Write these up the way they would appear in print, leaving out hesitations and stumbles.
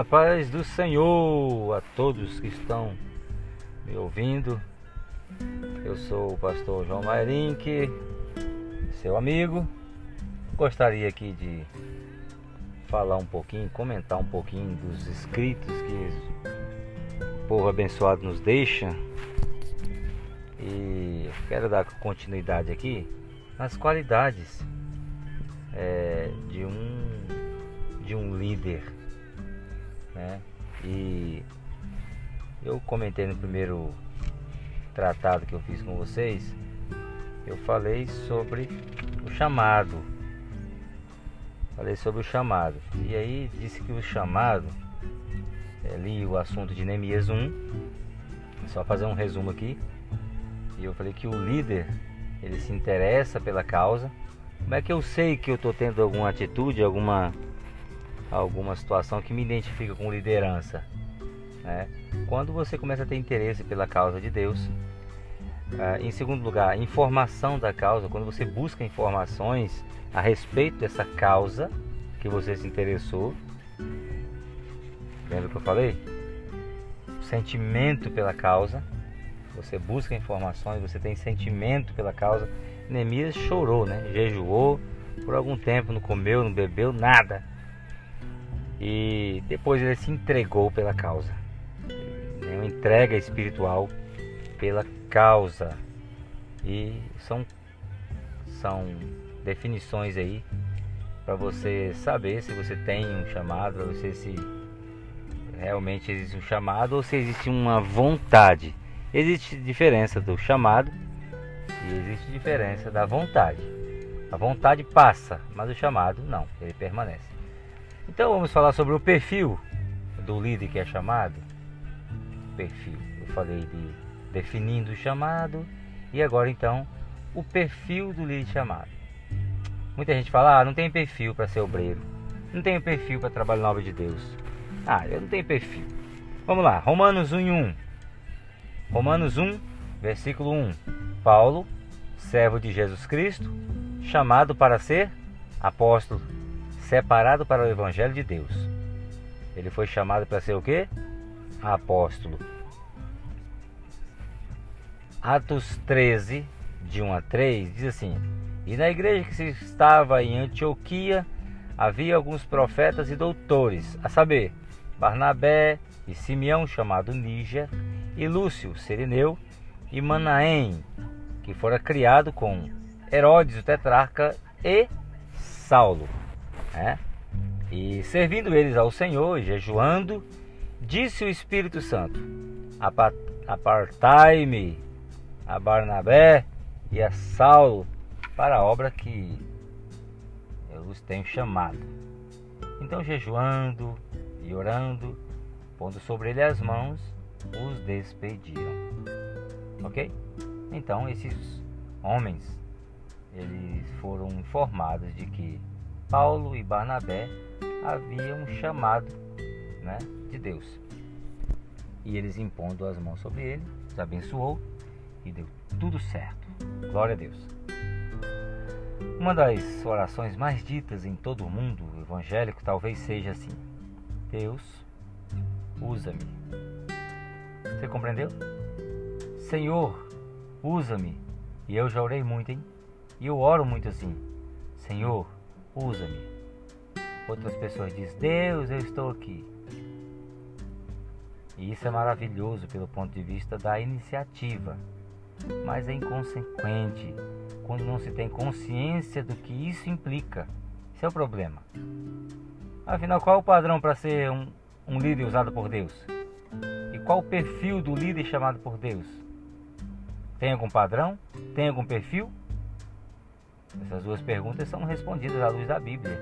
A paz do Senhor a todos que estão me ouvindo. Eu sou o pastor João Mairin, que seu amigo. Gostaria aqui de falar um pouquinho, comentar um pouquinho dos escritos que o povo abençoado nos deixa. E quero dar continuidade aqui às qualidades de um líder. Né? E eu comentei no primeiro tratado que eu fiz com vocês, eu falei sobre o chamado, e aí disse que o chamado, li o assunto de Neemias 1, só fazer um resumo aqui, e eu falei que o líder, ele se interessa pela causa. Como é que eu sei que eu estou tendo alguma atitude, alguma situação que me identifica com liderança, né? Quando você começa a ter interesse pela causa de Deus. Em segundo lugar, informação da causa. Quando você busca informações a respeito dessa causa que você se interessou. Lembra que eu falei? Sentimento pela causa. Você busca informações, você tem sentimento pela causa. Neemias chorou, né? Jejuou por algum tempo, não comeu, não bebeu, nada. E depois ele se entregou pela causa. Uma entrega espiritual pela causa. E são definições aí para você saber se você tem um chamado, para você se realmente existe um chamado ou se existe uma vontade. Existe diferença do chamado e existe diferença da vontade. A vontade passa, mas o chamado não, ele permanece. Então vamos falar sobre o perfil do líder que é chamado. Perfil, eu falei de definindo o chamado, e agora então o perfil do líder chamado. Muita gente fala, não tem perfil para ser obreiro, não tem perfil para trabalhar na obra de Deus. Eu não tenho perfil. Vamos lá, Romanos 1:1. Romanos 1, versículo 1. Paulo, servo de Jesus Cristo, chamado para ser apóstolo, separado para o Evangelho de Deus. Ele foi chamado para ser o quê? Apóstolo. Atos 13, de 1 a 3, diz assim: E na igreja que se estava em Antioquia, havia alguns profetas e doutores, a saber, Barnabé e Simeão, chamado Niger, e Lúcio Sereneu e Manaém, que fora criado com Herodes, o tetrarca, e Saulo. E servindo eles ao Senhor e jejuando, disse o Espírito Santo: Apartai-me a Barnabé e a Saulo para a obra que eu os tenho chamado. Então, jejuando e orando, pondo sobre ele as mãos, os despediram. Ok? Então esses homens, eles foram informados de que Paulo e Barnabé haviam chamado, né, de Deus. E eles, impondo as mãos sobre ele, os abençoou e deu tudo certo. Glória a Deus. Uma das orações mais ditas em todo o mundo evangélico talvez seja assim: Deus, usa-me. Você compreendeu? Senhor, usa-me. E eu já orei muito, hein? E eu oro muito assim: Senhor, usa-me. Outras pessoas dizem: Deus, eu estou aqui. E isso é maravilhoso pelo ponto de vista da iniciativa, mas é inconsequente quando não se tem consciência do que isso implica. Esse é o problema. Afinal, qual é o padrão para ser um líder usado por Deus? E qual o perfil do líder chamado por Deus? Tem algum padrão? Tem algum perfil? Essas duas perguntas são respondidas à luz da Bíblia,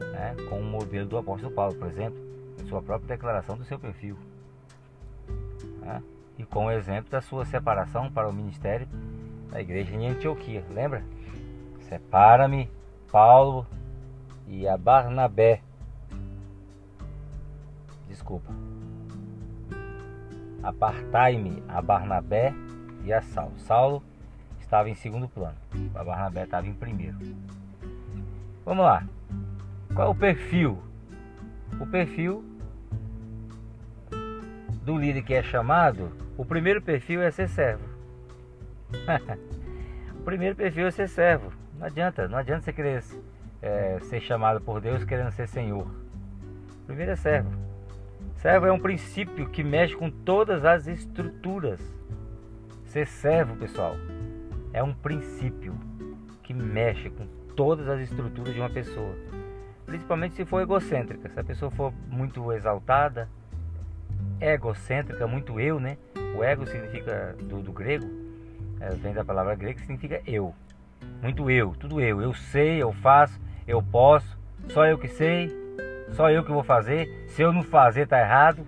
né? Com o modelo do apóstolo Paulo, por exemplo, em sua própria declaração do seu perfil, né? E com o exemplo da sua separação para o ministério da igreja em Antioquia. Lembra? Separa-me, Paulo e a Barnabé. Desculpa. Apartai-me a Barnabé e a Saulo. Saulo estava em segundo plano, a Barnabé estava em primeiro. Vamos lá, qual é o perfil? O perfil do líder que é chamado, o primeiro perfil é ser servo. O primeiro perfil é ser servo. Não adianta você querer ser chamado por Deus querendo ser senhor. O primeiro é servo. Servo é um princípio que mexe com todas as estruturas. Ser servo, pessoal, é um princípio que mexe com todas as estruturas de uma pessoa. Principalmente se for egocêntrica. Se a pessoa for muito exaltada, egocêntrica, muito eu, né? O ego significa, do grego, vem da palavra grega, que significa eu. Muito eu, tudo eu sei, eu faço, eu posso, só eu que sei, só eu que vou fazer, se eu não fazer tá errado.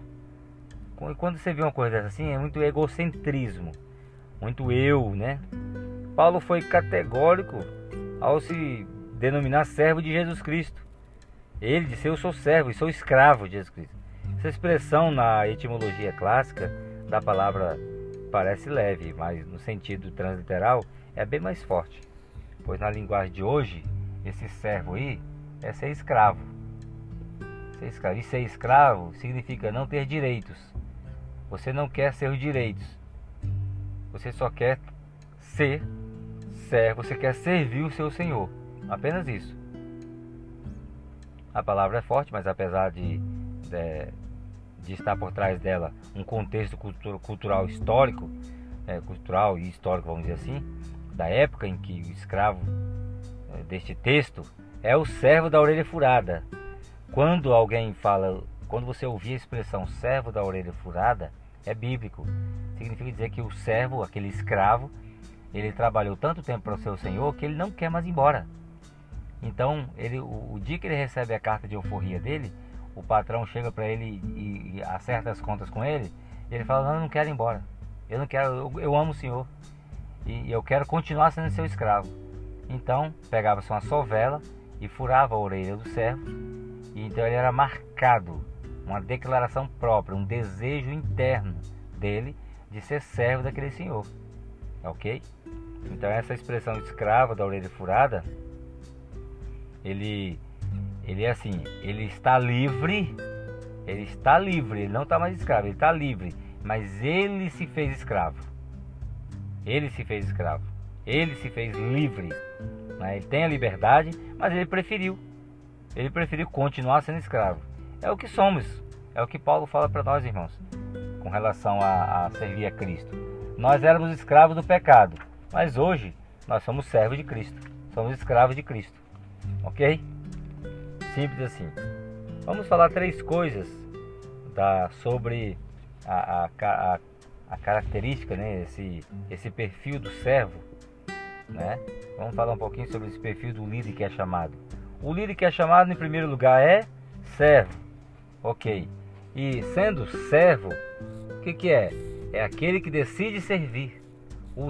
Quando você vê uma coisa assim, é muito egocentrismo, muito eu, né? Paulo foi categórico ao se denominar servo de Jesus Cristo. Ele disse: eu sou servo e sou escravo de Jesus Cristo. Essa expressão na etimologia clássica da palavra parece leve, mas no sentido transliteral é bem mais forte. Pois na linguagem de hoje, esse servo aí é ser escravo. E ser escravo significa não ter direitos. Você não quer seus direitos. Você só quer ser servo. Você quer servir o seu senhor. Apenas isso. A palavra é forte, mas apesar de estar por trás dela um contexto cultural e histórico, vamos dizer assim, da época em que o escravo deste texto é o servo da orelha furada. Quando você ouvir a expressão servo da orelha furada, é bíblico. Significa dizer que o servo, aquele escravo, ele trabalhou tanto tempo para o seu senhor que ele não quer mais ir embora. Então, o dia que ele recebe a carta de alforria dele, o patrão chega para ele e acerta as contas com ele, e ele fala: não, eu não quero ir embora. Eu não quero, eu amo o senhor. E eu quero continuar sendo seu escravo. Então pegava-se uma sovela e furava a orelha do servo. E então ele era marcado, uma declaração própria, um desejo interno dele de ser servo daquele senhor. Ok? Então essa expressão de escravo da orelha furada, ele é assim, ele está livre, ele não está mais escravo, ele está livre, mas ele se fez escravo, ele se fez livre, né? Ele tem a liberdade, mas ele preferiu continuar sendo escravo. É o que somos, é o que Paulo fala para nós, irmãos, com relação a servir a Cristo. Nós éramos escravos do pecado, mas hoje nós somos servos de Cristo, somos escravos de Cristo, ok? Simples assim. Vamos falar três coisas sobre a característica, né? Esse perfil do servo, né? Vamos falar um pouquinho sobre esse perfil do líder que é chamado. O líder que é chamado, em primeiro lugar, é servo, ok? E sendo servo, o que é? É aquele que decide servir. O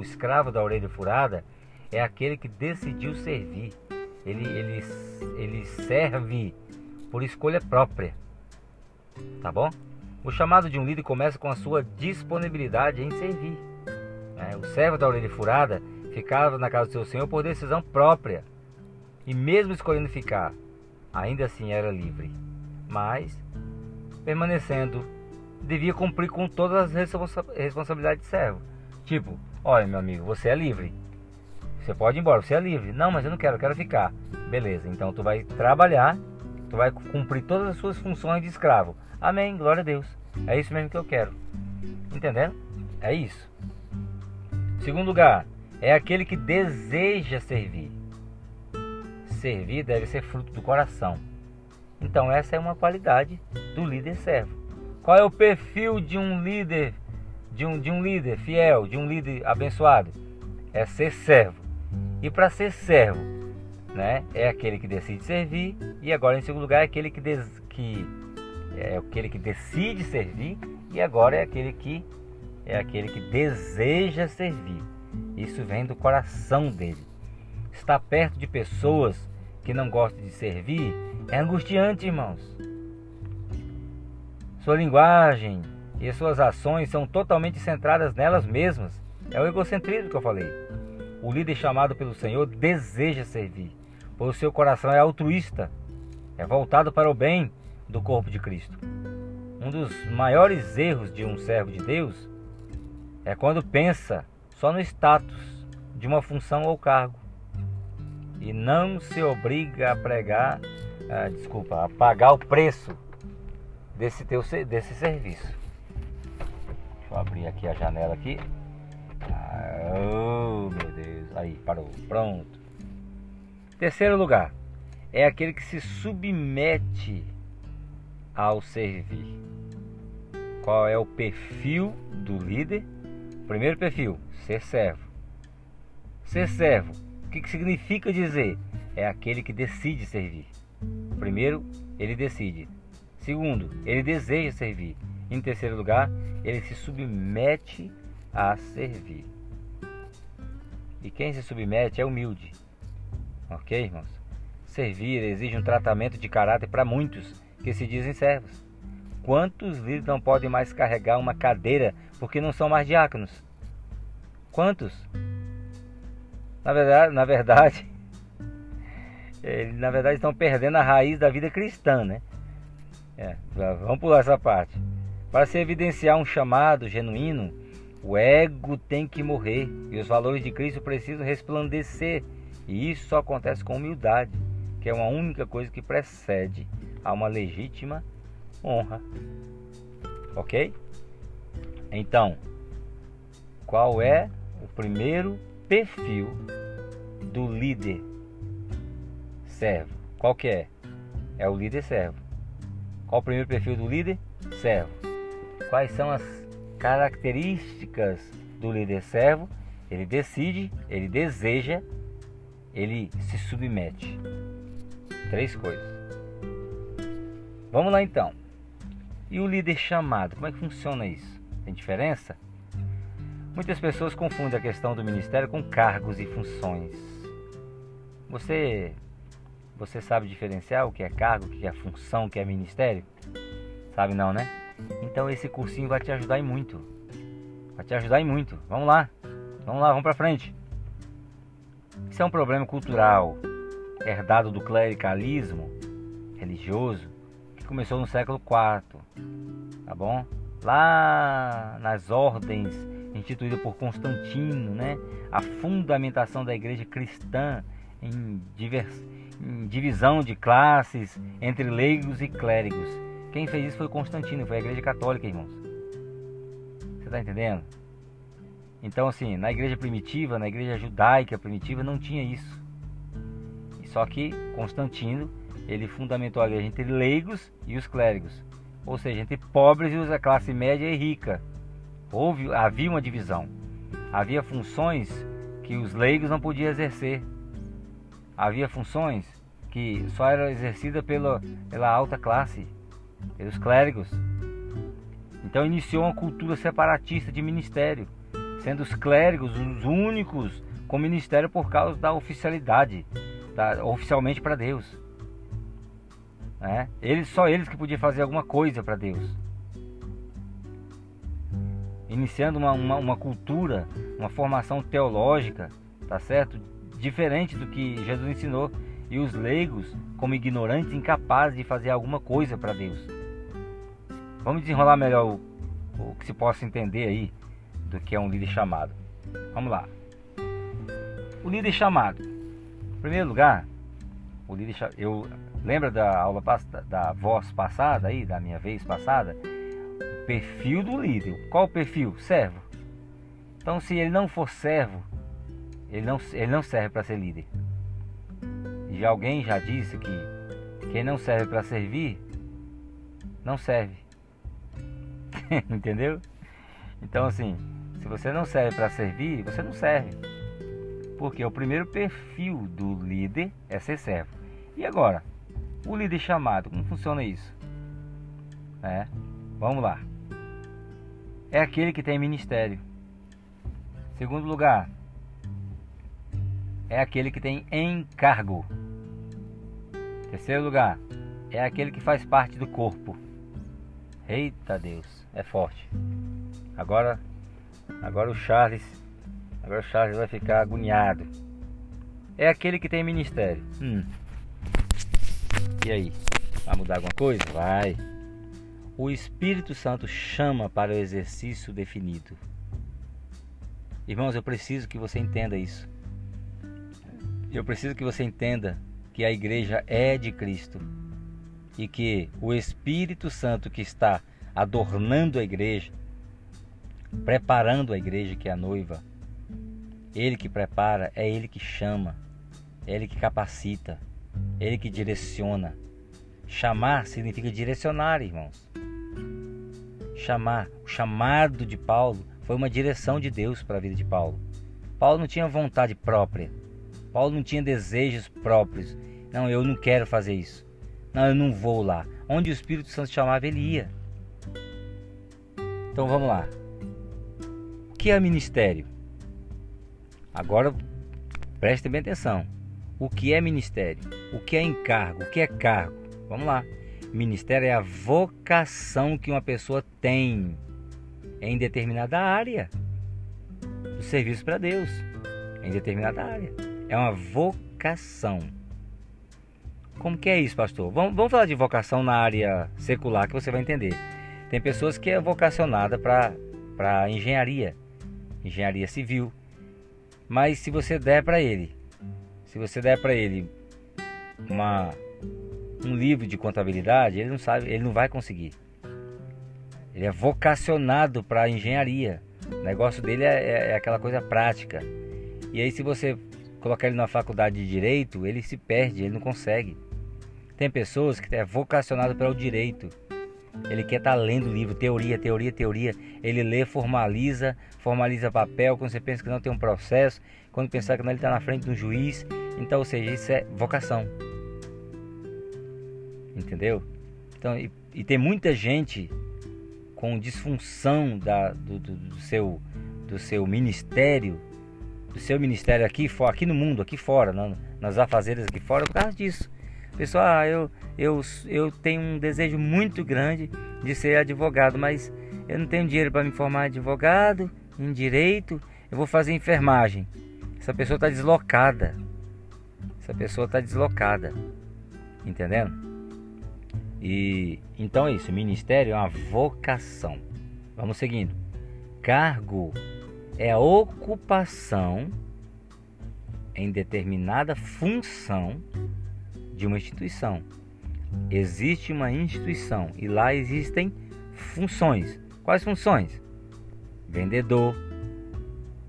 escravo da orelha furada, é aquele que decidiu servir. Ele serve por escolha própria, tá bom? O chamado de um líder começa com a sua disponibilidade em servir. O servo da orelha furada ficava na casa do seu senhor por decisão própria. E mesmo escolhendo ficar, ainda assim era livre. Mas, permanecendo, devia cumprir com todas as responsabilidades de servo. Tipo, olha meu amigo, você é livre. Você pode ir embora, você é livre. Não, mas eu não quero, eu quero ficar. Beleza, então tu vai trabalhar, tu vai cumprir todas as suas funções de escravo. Amém, glória a Deus. É isso mesmo que eu quero. Entendendo? É isso. Segundo lugar, é aquele que deseja servir. Servir deve ser fruto do coração. Então essa é uma qualidade do líder servo. Qual é o perfil de um líder, de um líder fiel, de um líder abençoado? É ser servo. E para ser servo, né, é aquele que decide servir. E agora, em segundo lugar, é aquele que decide servir, e agora é aquele que deseja servir. Isso vem do coração dele. Estar perto de pessoas que não gostam de servir é angustiante, irmãos. Sua linguagem e as suas ações são totalmente centradas nelas mesmas. É o egocentrismo que eu falei. O líder chamado pelo Senhor deseja servir, pois o seu coração é altruísta, é voltado para o bem do corpo de Cristo. Um dos maiores erros de um servo de Deus é quando pensa só no status de uma função ou cargo e não se obriga a a pagar o preço desse serviço. Deixa eu abrir aqui a janela aqui. Oh, meu Deus. Aí, parou. Pronto. Terceiro lugar, é aquele que se submete ao servir. Qual é o perfil do líder? Primeiro perfil, ser servo. Ser servo, o que significa dizer? É aquele que decide servir. Primeiro, ele decide. Segundo, ele deseja servir. Em terceiro lugar, ele se submete a servir. E quem se submete é humilde. Ok, irmãos? Servir exige um tratamento de caráter para muitos que se dizem servos. Quantos líderes não podem mais carregar uma cadeira porque não são mais diáconos? Quantos? Na verdade estão perdendo a raiz da vida cristã, né? Vamos pular essa parte. Para se evidenciar um chamado genuíno, o ego tem que morrer e os valores de Cristo precisam resplandecer. E isso só acontece com humildade, que é uma única coisa que precede a uma legítima honra. Ok? Então, qual é o primeiro perfil do líder servo? Qual que é? É o líder servo. Qual o primeiro perfil do líder? Servo. Quais são as características do líder servo? Ele decide, ele deseja, ele se submete. Três coisas. Vamos lá então. E o líder chamado, como é que funciona isso? Tem diferença? Muitas pessoas confundem a questão do ministério com cargos e funções. Você sabe diferenciar o que é cargo, o que é função, o que é ministério? Sabe não, né? Então esse cursinho vai te ajudar em muito. Vai te ajudar em muito. Vamos lá. Vamos lá, vamos pra frente. Isso é um problema cultural, herdado do clericalismo religioso, que começou no século IV, tá bom? Lá nas ordens instituídas por Constantino, né? A fundamentação da igreja cristã em divisão de classes entre leigos e clérigos. Quem fez isso foi Constantino, foi a igreja católica, irmãos. Você está entendendo? Então, assim, na igreja primitiva, na igreja judaica primitiva, não tinha isso. Só que Constantino, ele fundamentou a igreja entre leigos e os clérigos. Ou seja, entre pobres e a classe média e rica. Havia uma divisão. Havia funções que os leigos não podiam exercer. Havia funções que só eram exercidas pela alta classe, pelos clérigos. Então, iniciou uma cultura separatista de ministério, sendo os clérigos os únicos com ministério por causa da oficialidade, oficialmente para Deus. Né? Só eles que podiam fazer alguma coisa para Deus. Iniciando uma cultura, uma formação teológica, tá certo? Diferente do que Jesus ensinou. E os leigos, como ignorantes, incapazes de fazer alguma coisa para Deus. Vamos desenrolar melhor o que se possa entender aí do que é um líder chamado. Vamos lá. O líder chamado. Em primeiro lugar, o líder chamado. Eu lembro da aula da voz passada aí, da minha vez passada, o perfil do líder. Qual o perfil? Servo. Então, se ele não for servo, ele não serve para ser líder. E alguém já disse que quem não serve para servir não serve. Entendeu? Então, assim, se você não serve para servir, você não serve. Porque o primeiro perfil do líder é ser servo. E agora, o líder chamado, como funciona isso? Vamos lá. É aquele que tem ministério. Segundo lugar, é aquele que tem encargo. Terceiro lugar, é aquele que faz parte do corpo. Eita Deus, é forte. Agora o Charles vai ficar agoniado. É aquele que tem ministério. E aí? Vai mudar alguma coisa? Vai. o Espírito Santo chama para o exercício definido. Irmãos, eu preciso que você entenda isso. Eu preciso que você entenda que a igreja é de Cristo e que o Espírito Santo que está adornando a igreja, preparando a igreja, que é a noiva, ele que prepara, é ele que chama, é ele que capacita, é ele que direciona. Chamar significa direcionar, irmãos. Chamar, o chamado de Paulo foi uma direção de Deus para a vida de Paulo. Paulo não tinha vontade própria, Paulo não tinha desejos próprios. Não, eu não quero fazer isso, não, eu não vou lá. Onde o Espírito Santo chamava, ele ia. Então vamos lá. O que é ministério? Agora prestem bem atenção. O que é ministério? O que é encargo? O que é cargo? Vamos lá. Ministério é a vocação que uma pessoa tem em determinada área do serviço para Deus, em determinada área. É uma vocação. Como que é isso, pastor? Vamos falar de vocação na área secular, que você vai entender. Tem pessoas que é vocacionada para engenharia, engenharia civil. Mas se você der para ele, um livro de contabilidade, ele não sabe, ele não vai conseguir. Ele é vocacionado para engenharia. O negócio dele é aquela coisa prática. E aí, se você colocar ele na faculdade de direito, ele se perde, ele não consegue. Tem pessoas que é vocacionado para o direito. Ele quer estar lendo o livro, teoria. Ele lê, formaliza papel. Quando você pensa que não tem um processo, quando pensar que não, ele está na frente de um juiz. Então, ou seja, isso é vocação. Entendeu? Então, e tem muita gente com disfunção do seu ministério, do seu ministério aqui no mundo, aqui fora, nas afazeres aqui fora, por causa disso. Pessoal, eu tenho um desejo muito grande de ser advogado, mas eu não tenho dinheiro para me formar advogado, em direito, eu vou fazer enfermagem. Essa pessoa está deslocada, entendendo? E então é isso, ministério é uma vocação. Vamos seguindo. Cargo é a ocupação em determinada função de uma instituição. Existe uma instituição e lá existem funções. Quais funções? Vendedor,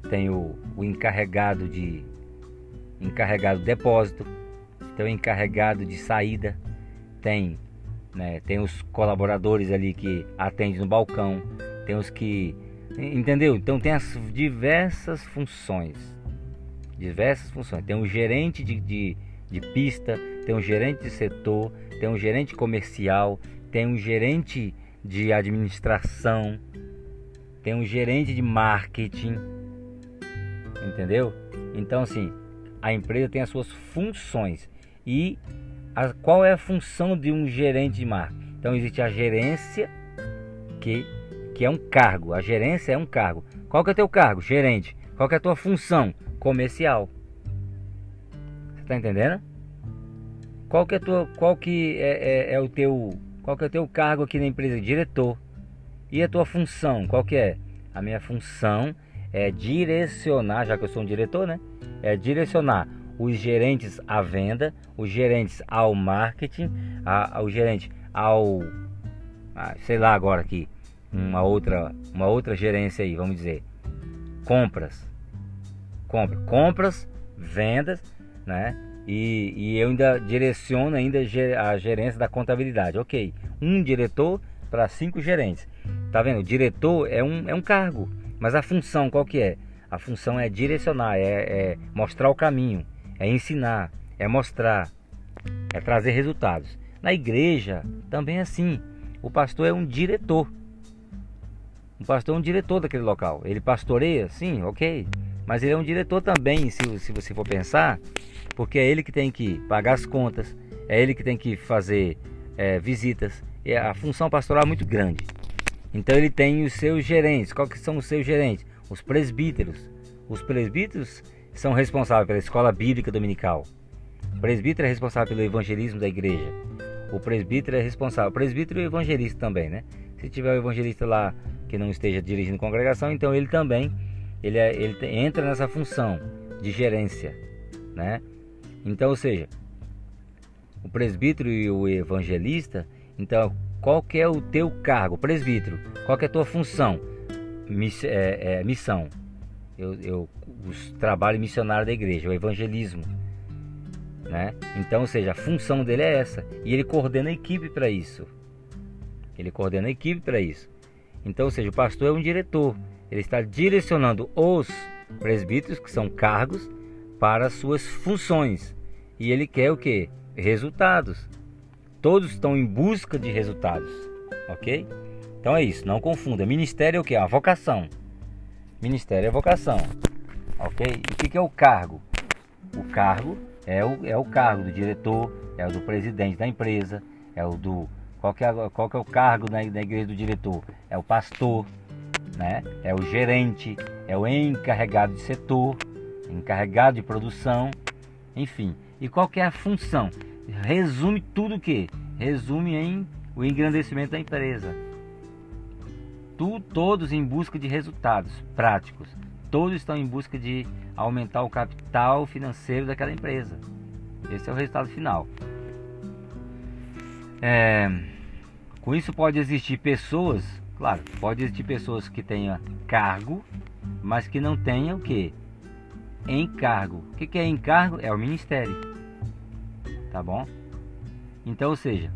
tem o encarregado de depósito, tem o encarregado de saída, tem os colaboradores ali que atendem no balcão, tem os que, entendeu? Então tem as diversas funções. Tem o gerente de pista, tem um gerente de setor, tem um gerente comercial, tem um gerente de administração, tem um gerente de marketing, entendeu? Então assim, a empresa tem as suas funções. E qual é a função de um gerente de marketing? Então existe a gerência, que é um cargo. A gerência é um cargo. Qual que é o teu cargo? Gerente. Qual que é a tua função? Comercial. Você está entendendo? Qual que é o teu cargo aqui na empresa? Diretor. E a tua função? Qual que é? A minha função é direcionar, já que eu sou um diretor, né? É direcionar os gerentes à venda, os gerentes ao marketing, o gerente ao... sei lá agora aqui, uma outra gerência aí, vamos dizer. Compras, vendas, né? E eu ainda direciono a gerência da contabilidade. Ok, um diretor para 5 gerentes. Tá vendo? O diretor é um cargo, mas a função qual que é? A função é direcionar, é mostrar o caminho, é ensinar, é mostrar, é trazer resultados. Na igreja também é assim. O pastor é um diretor. O pastor é um diretor daquele local. Ele pastoreia, sim, ok, mas ele é um diretor também, se você for pensar, porque é ele que tem que pagar as contas, é ele que tem que fazer visitas. E a função pastoral é muito grande. Então ele tem os seus gerentes. Qual que são os seus gerentes? Os presbíteros. Os presbíteros são responsáveis pela escola bíblica dominical. O presbítero é responsável pelo evangelismo da igreja. O presbítero é responsável, presbítero e evangelista também, né? Se tiver o evangelista lá que não esteja dirigindo congregação, então ele também ele entra nessa função de gerência, né? Então, ou seja, o presbítero e o evangelista, então qual que é o teu cargo, presbítero? Qual que é a tua função? Missão. O trabalho missionário da igreja, o evangelismo, né? Então, ou seja, a função dele é essa, e ele coordena a equipe para isso. Então, ou seja, o pastor é um diretor, ele está direcionando os presbíteros, que são cargos, para suas funções, e ele quer o quê? Resultados. Todos estão em busca de resultados, ok? Então é isso, não confunda. Ministério é o quê? É uma vocação. Ministério é vocação, ok? E o que é o cargo? O cargo é o cargo do diretor, é o do presidente da empresa, é o do... Qual que é o cargo da igreja do diretor? É o pastor, né? É o gerente, é o encarregado de setor, encarregado de produção, enfim. E qual que é a função? Resume tudo o quê? Resume em o engrandecimento da empresa. Todos em busca de resultados práticos. Todos estão em busca de aumentar o capital financeiro daquela empresa. Esse é o resultado final. Com isso pode existir pessoas, claro, pode existir pessoas que tenham cargo, mas que não tenham o quê? Encargo. O que é encargo? É o ministério, tá bom? Então, ou seja,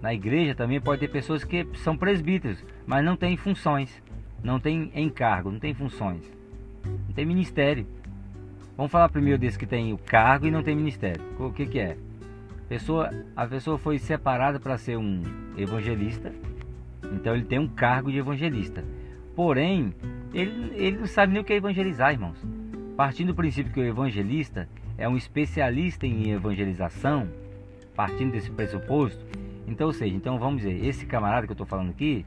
na igreja também pode ter pessoas que são presbíteros, mas não têm funções, não têm encargo, não têm funções, não tem ministério. Vamos falar primeiro desse que tem o cargo e não tem ministério. O que é? A pessoa foi separada para ser um evangelista, então ele tem um cargo de evangelista. Porém, ele não sabe nem o que é evangelizar, irmãos. Partindo do princípio que o evangelista é um especialista em evangelização, partindo desse pressuposto, então, ou seja, então vamos dizer, esse camarada que eu estou falando aqui,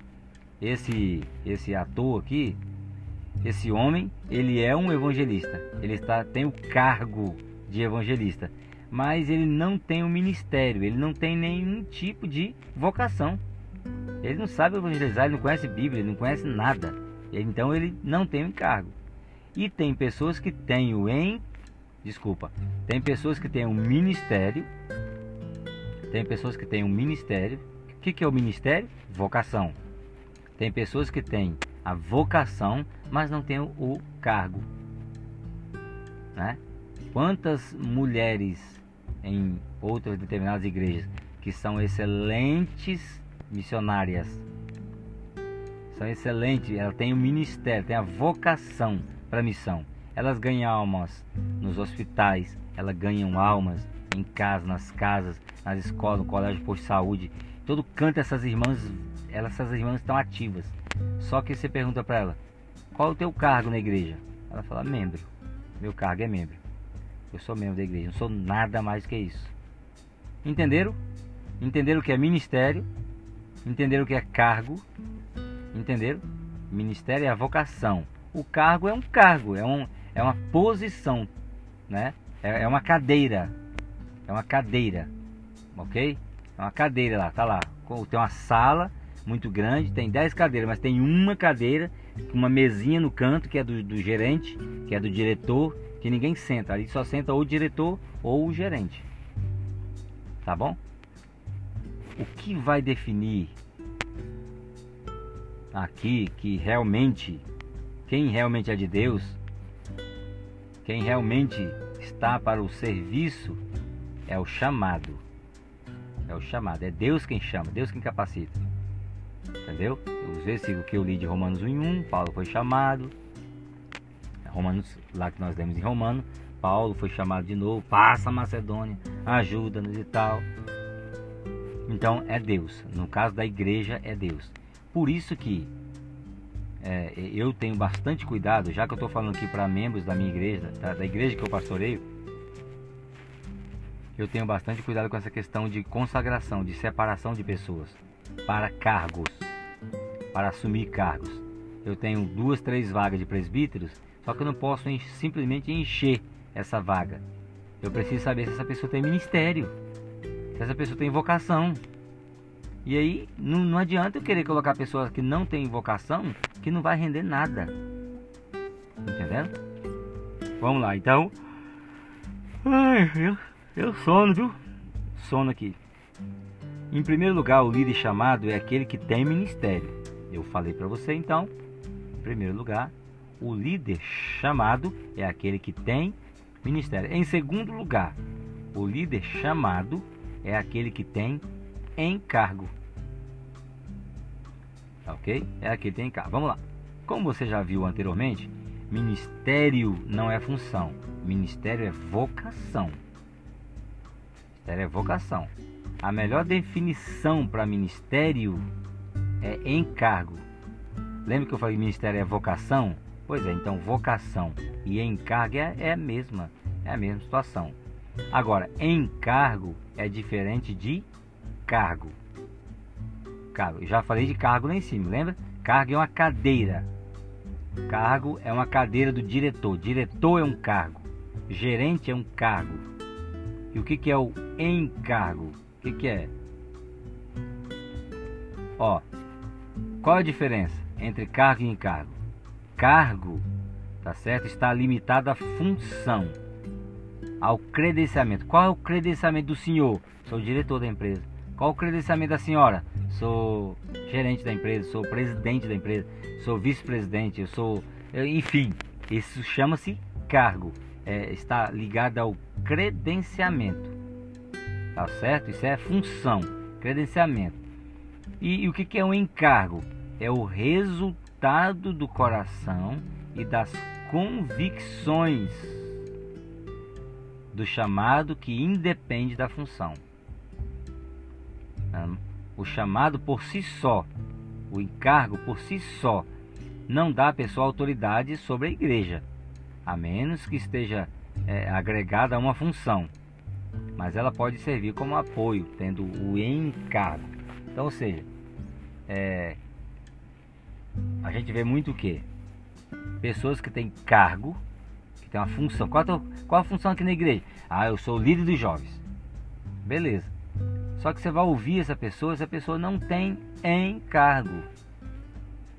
esse ator aqui, esse homem, ele é um evangelista, tem o cargo de evangelista, mas ele não tem um ministério, ele não tem nenhum tipo de vocação, ele não sabe evangelizar, ele não conhece Bíblia, ele não conhece nada, então ele não tem um encargo. E tem pessoas que têm um ministério, o que é o ministério? Vocação. Tem pessoas que têm a vocação, mas não têm o cargo, né? Quantas mulheres em outras determinadas igrejas que são excelentes missionárias, são excelentes, elas têm um ministério, têm a vocação para a missão. Elas ganham almas nos hospitais, elas ganham almas em casa, nas casas, nas escolas, no colégio, posto de saúde, todo canto essas irmãs estão ativas. Só que você pergunta para ela, qual é o teu cargo na igreja? Ela fala, membro, meu cargo é membro. Eu sou membro da igreja, não sou nada mais que isso. Entenderam? Entenderam o que é ministério? Entenderam o que é cargo? Entenderam? Ministério é a vocação. O cargo é um cargo, é uma posição, né? É uma cadeira. É uma cadeira, ok? É uma cadeira lá, tá lá. Tem uma sala muito grande, tem 10 cadeiras, mas tem uma cadeira, uma mesinha no canto que é do gerente, que é do diretor, que ninguém senta, ali só senta ou o diretor ou o gerente, tá bom? O que vai definir aqui que realmente, quem realmente é de Deus, quem realmente está para o serviço, é o chamado, é Deus quem chama, Deus quem capacita, entendeu? Os versículos que eu li de Romanos 1:1, Paulo foi chamado, Romanos, lá que nós lemos em Romanos, Paulo foi chamado de novo, passa a Macedônia, ajuda-nos e tal. Então é Deus, no caso da igreja é Deus. Por isso que eu tenho bastante cuidado, já que eu estou falando aqui para membros da minha igreja, da igreja que eu pastoreio, eu tenho bastante cuidado com essa questão de consagração, de separação de pessoas para cargos, para assumir cargos. Eu tenho 2, 3 vagas de presbíteros, só que eu não posso simplesmente encher essa vaga. Eu preciso saber se essa pessoa tem ministério, se essa pessoa tem vocação, E aí não adianta eu querer colocar pessoas que não têm vocação, que não vai render nada. Entendeu? Vamos lá, então. Ai, eu sono, viu? Sono aqui. Em primeiro lugar, o líder chamado é aquele que tem ministério. Eu falei para você, então. Em primeiro lugar, o líder chamado é aquele que tem ministério. Em segundo lugar, o líder chamado é aquele que tem encargo. Ok? É aquele que tem encargo. Vamos lá. Como você já viu anteriormente, ministério não é função. Ministério é vocação. Ministério é vocação. A melhor definição para ministério é encargo. Lembra que eu falei que ministério é vocação? Pois é, então vocação e encargo é a mesma. É a mesma situação. Agora, encargo é diferente de cargo. Cargo. Já falei de cargo lá em cima, lembra? Cargo é uma cadeira. Cargo é uma cadeira do diretor. Diretor é um cargo. Gerente é um cargo. E o que é o encargo? O que é? Ó, qual é a diferença entre cargo e encargo? Cargo, tá certo? Está limitado à função, ao credenciamento. Qual é o credenciamento do senhor? Sou diretor da empresa. Qual é o credenciamento da senhora? Sou gerente da empresa, sou presidente da empresa, sou vice-presidente, eu sou... Enfim, isso chama-se cargo. É, está ligado ao credenciamento. Tá certo? Isso é função, credenciamento. E o que é um encargo? É o resultado do coração e das convicções do chamado que independe da função. O chamado por si só, o encargo por si só, não dá à pessoa autoridade sobre a igreja, a menos que esteja agregada a uma função, mas ela pode servir como apoio, tendo o encargo. Então, ou seja, a gente vê muito o quê? Pessoas que têm cargo, que têm uma função. Qual a função aqui na igreja? Ah, eu sou o líder dos jovens. Beleza. Só que você vai ouvir essa pessoa não tem encargo.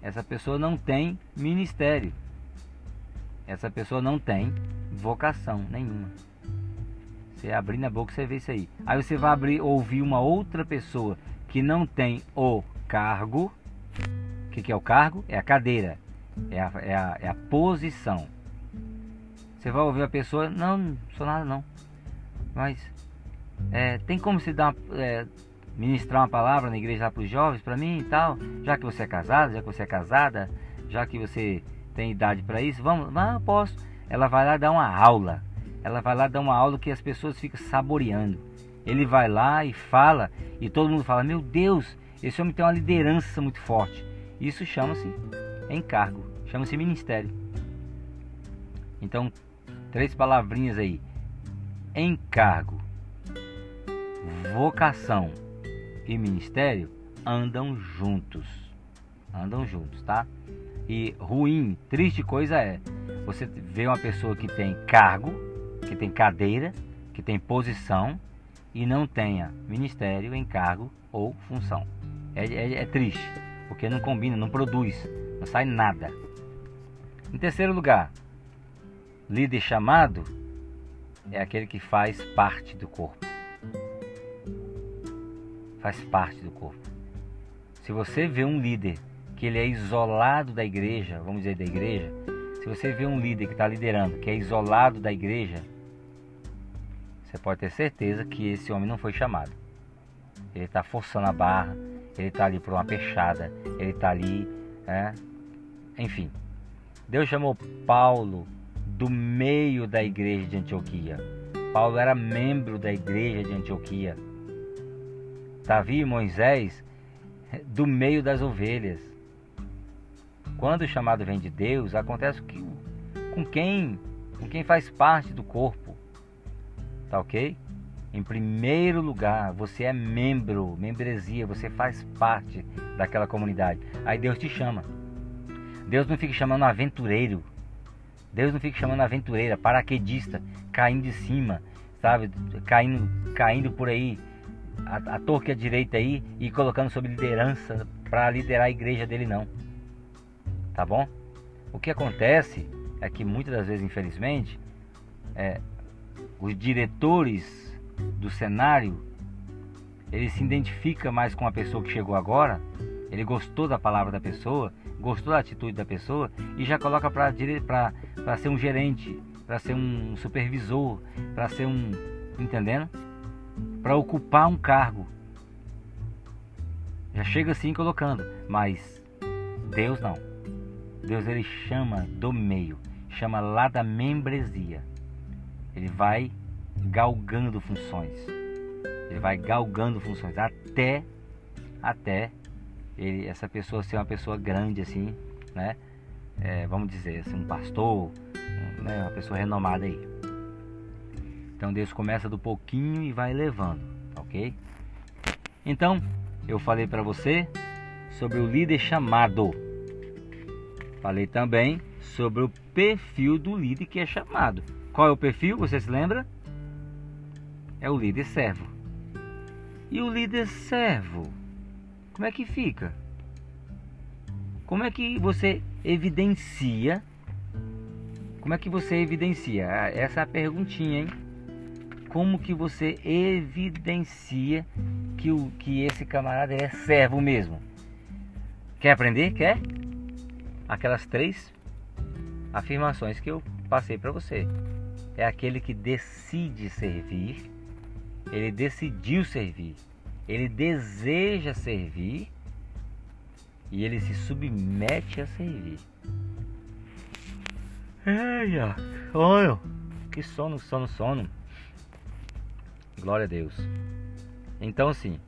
Essa pessoa não tem ministério. Essa pessoa não tem vocação nenhuma. Você abrir na boca, você vê isso aí. Aí você vai ouvir uma outra pessoa que não tem o cargo. O que é o cargo? É a cadeira. É a posição. Você vai ouvir a pessoa, não sou nada não. Mas... tem como se dar ministrar uma palavra na igreja para os jovens, para mim e tal, já que você é casado, já que você é casada, já que você tem idade para isso, vamos, não posso. Ela vai lá dar uma aula, ela vai lá dar uma aula que as pessoas ficam saboreando. Ele vai lá e fala e todo mundo fala, meu Deus, esse homem tem uma liderança muito forte. Isso chama-se encargo, chama-se ministério. Então, 3 palavrinhas aí: encargo, vocação e ministério andam juntos, tá? E ruim, triste coisa é você ver uma pessoa que tem cargo, que tem cadeira, que tem posição e não tenha ministério, encargo ou função. É triste, porque não combina, não produz, não sai nada. Em terceiro lugar, líder chamado é aquele que faz parte do corpo. Faz parte do corpo. Se você vê um líder que ele é isolado da igreja, vamos dizer da igreja, se você vê um líder que está liderando, que é isolado da igreja, você pode ter certeza que esse homem não foi chamado. Ele está forçando a barra, ele está ali por uma pechada, ele está ali, enfim. Deus chamou Paulo do meio da igreja de Antioquia. Paulo era membro da igreja de Antioquia. Davi e Moisés, do meio das ovelhas. Quando o chamado vem de Deus, acontece com quem faz parte do corpo. Tá ok? Em primeiro lugar, você é membro, membresia, você faz parte daquela comunidade. Aí Deus te chama. Deus não fica chamando aventureiro. Deus não fica chamando aventureira, paraquedista, caindo de cima, sabe? Caindo por aí. a torta e a direita aí e colocando sob liderança para liderar a igreja dele, não. Tá bom? O que acontece é que muitas das vezes, infelizmente, os diretores do cenário, ele se identifica mais com a pessoa que chegou agora, ele gostou da palavra da pessoa, gostou da atitude da pessoa e já coloca para ser um gerente, para ser um supervisor, para ser um... entendendo? Para ocupar um cargo. Já chega assim colocando, mas Deus não. Deus, ele chama do meio, chama lá da membresia. Ele vai galgando funções. Ele vai galgando funções até ele, essa pessoa ser uma pessoa grande assim, né? Vamos dizer assim, um pastor, né? Uma pessoa renomada aí. Então Deus começa do pouquinho e vai levando, ok? Então eu falei para você sobre o líder chamado. Falei também sobre o perfil do líder que é chamado. Qual é o perfil? Você se lembra? É o líder servo. E o líder servo, como é que fica? Como é que você evidencia? Como é que você evidencia? Essa é a perguntinha, hein? Como que você evidencia que esse camarada é servo mesmo? Quer aprender? Quer? Aquelas 3 afirmações que eu passei para você. É aquele que decide servir, ele decidiu servir, ele deseja servir e ele se submete a servir. Eia, olha, que sono. Glória a Deus. Então sim,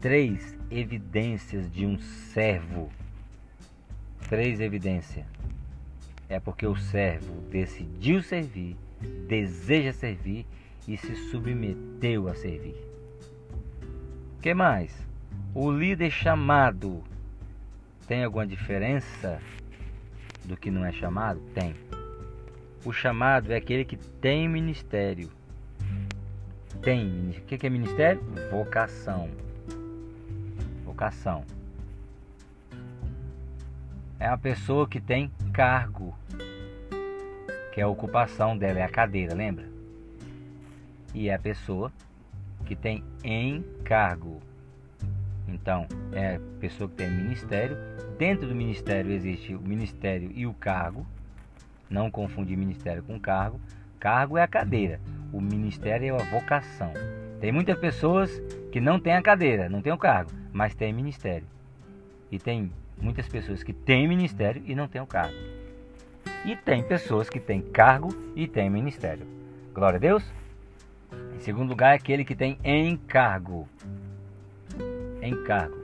3 evidências de um servo. 3 evidências. É porque o servo decidiu servir, deseja servir e se submeteu a servir. O que mais? O líder chamado tem alguma diferença do que não é chamado? Tem. O chamado é aquele que tem ministério. Tem. O que é ministério? Vocação. Vocação. É uma pessoa que tem cargo, que a ocupação dela é a cadeira, lembra? E é a pessoa que tem encargo. Então, é a pessoa que tem ministério. Dentro do ministério existe o ministério e o cargo. Não confundir ministério com cargo. Cargo é a cadeira. O ministério é a vocação. Tem muitas pessoas que não têm a cadeira, não têm o cargo, mas têm ministério. E tem muitas pessoas que têm ministério e não têm o cargo. E tem pessoas que têm cargo e têm ministério. Glória a Deus. Em segundo lugar, é aquele que tem encargo. Encargo.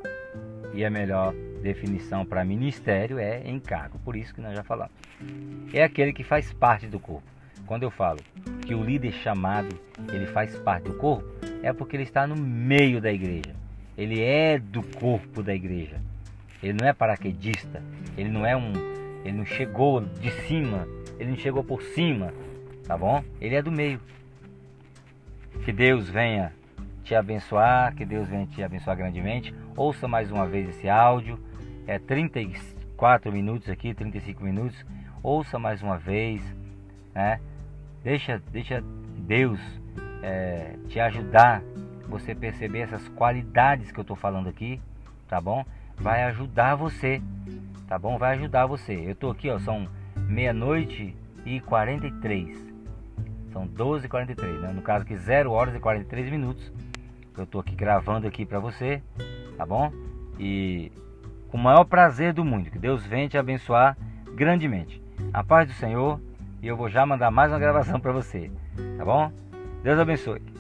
E a melhor definição para ministério é encargo. Por isso que nós já falamos. É aquele que faz parte do corpo. Quando eu falo que o líder chamado, ele faz parte do corpo, é porque ele está no meio da igreja. Ele é do corpo da igreja. Ele não é paraquedista, ele não chegou de cima, ele não chegou por cima, tá bom? Ele é do meio. Que Deus venha te abençoar, que Deus venha te abençoar grandemente. Ouça mais uma vez esse áudio, 34 minutos aqui, 35 minutos. Ouça mais uma vez, né? Deixa Deus te ajudar, você perceber essas qualidades que eu estou falando aqui, tá bom? Vai ajudar você, tá bom? Vai ajudar você. Eu tô aqui, ó, são 00:43. São 12:43, né? No caso aqui, 00:43. Eu tô aqui gravando aqui pra você, tá bom? E com o maior prazer do mundo, que Deus venha te abençoar grandemente. A paz do Senhor, e eu vou já mandar mais uma gravação pra você, tá bom? Deus abençoe.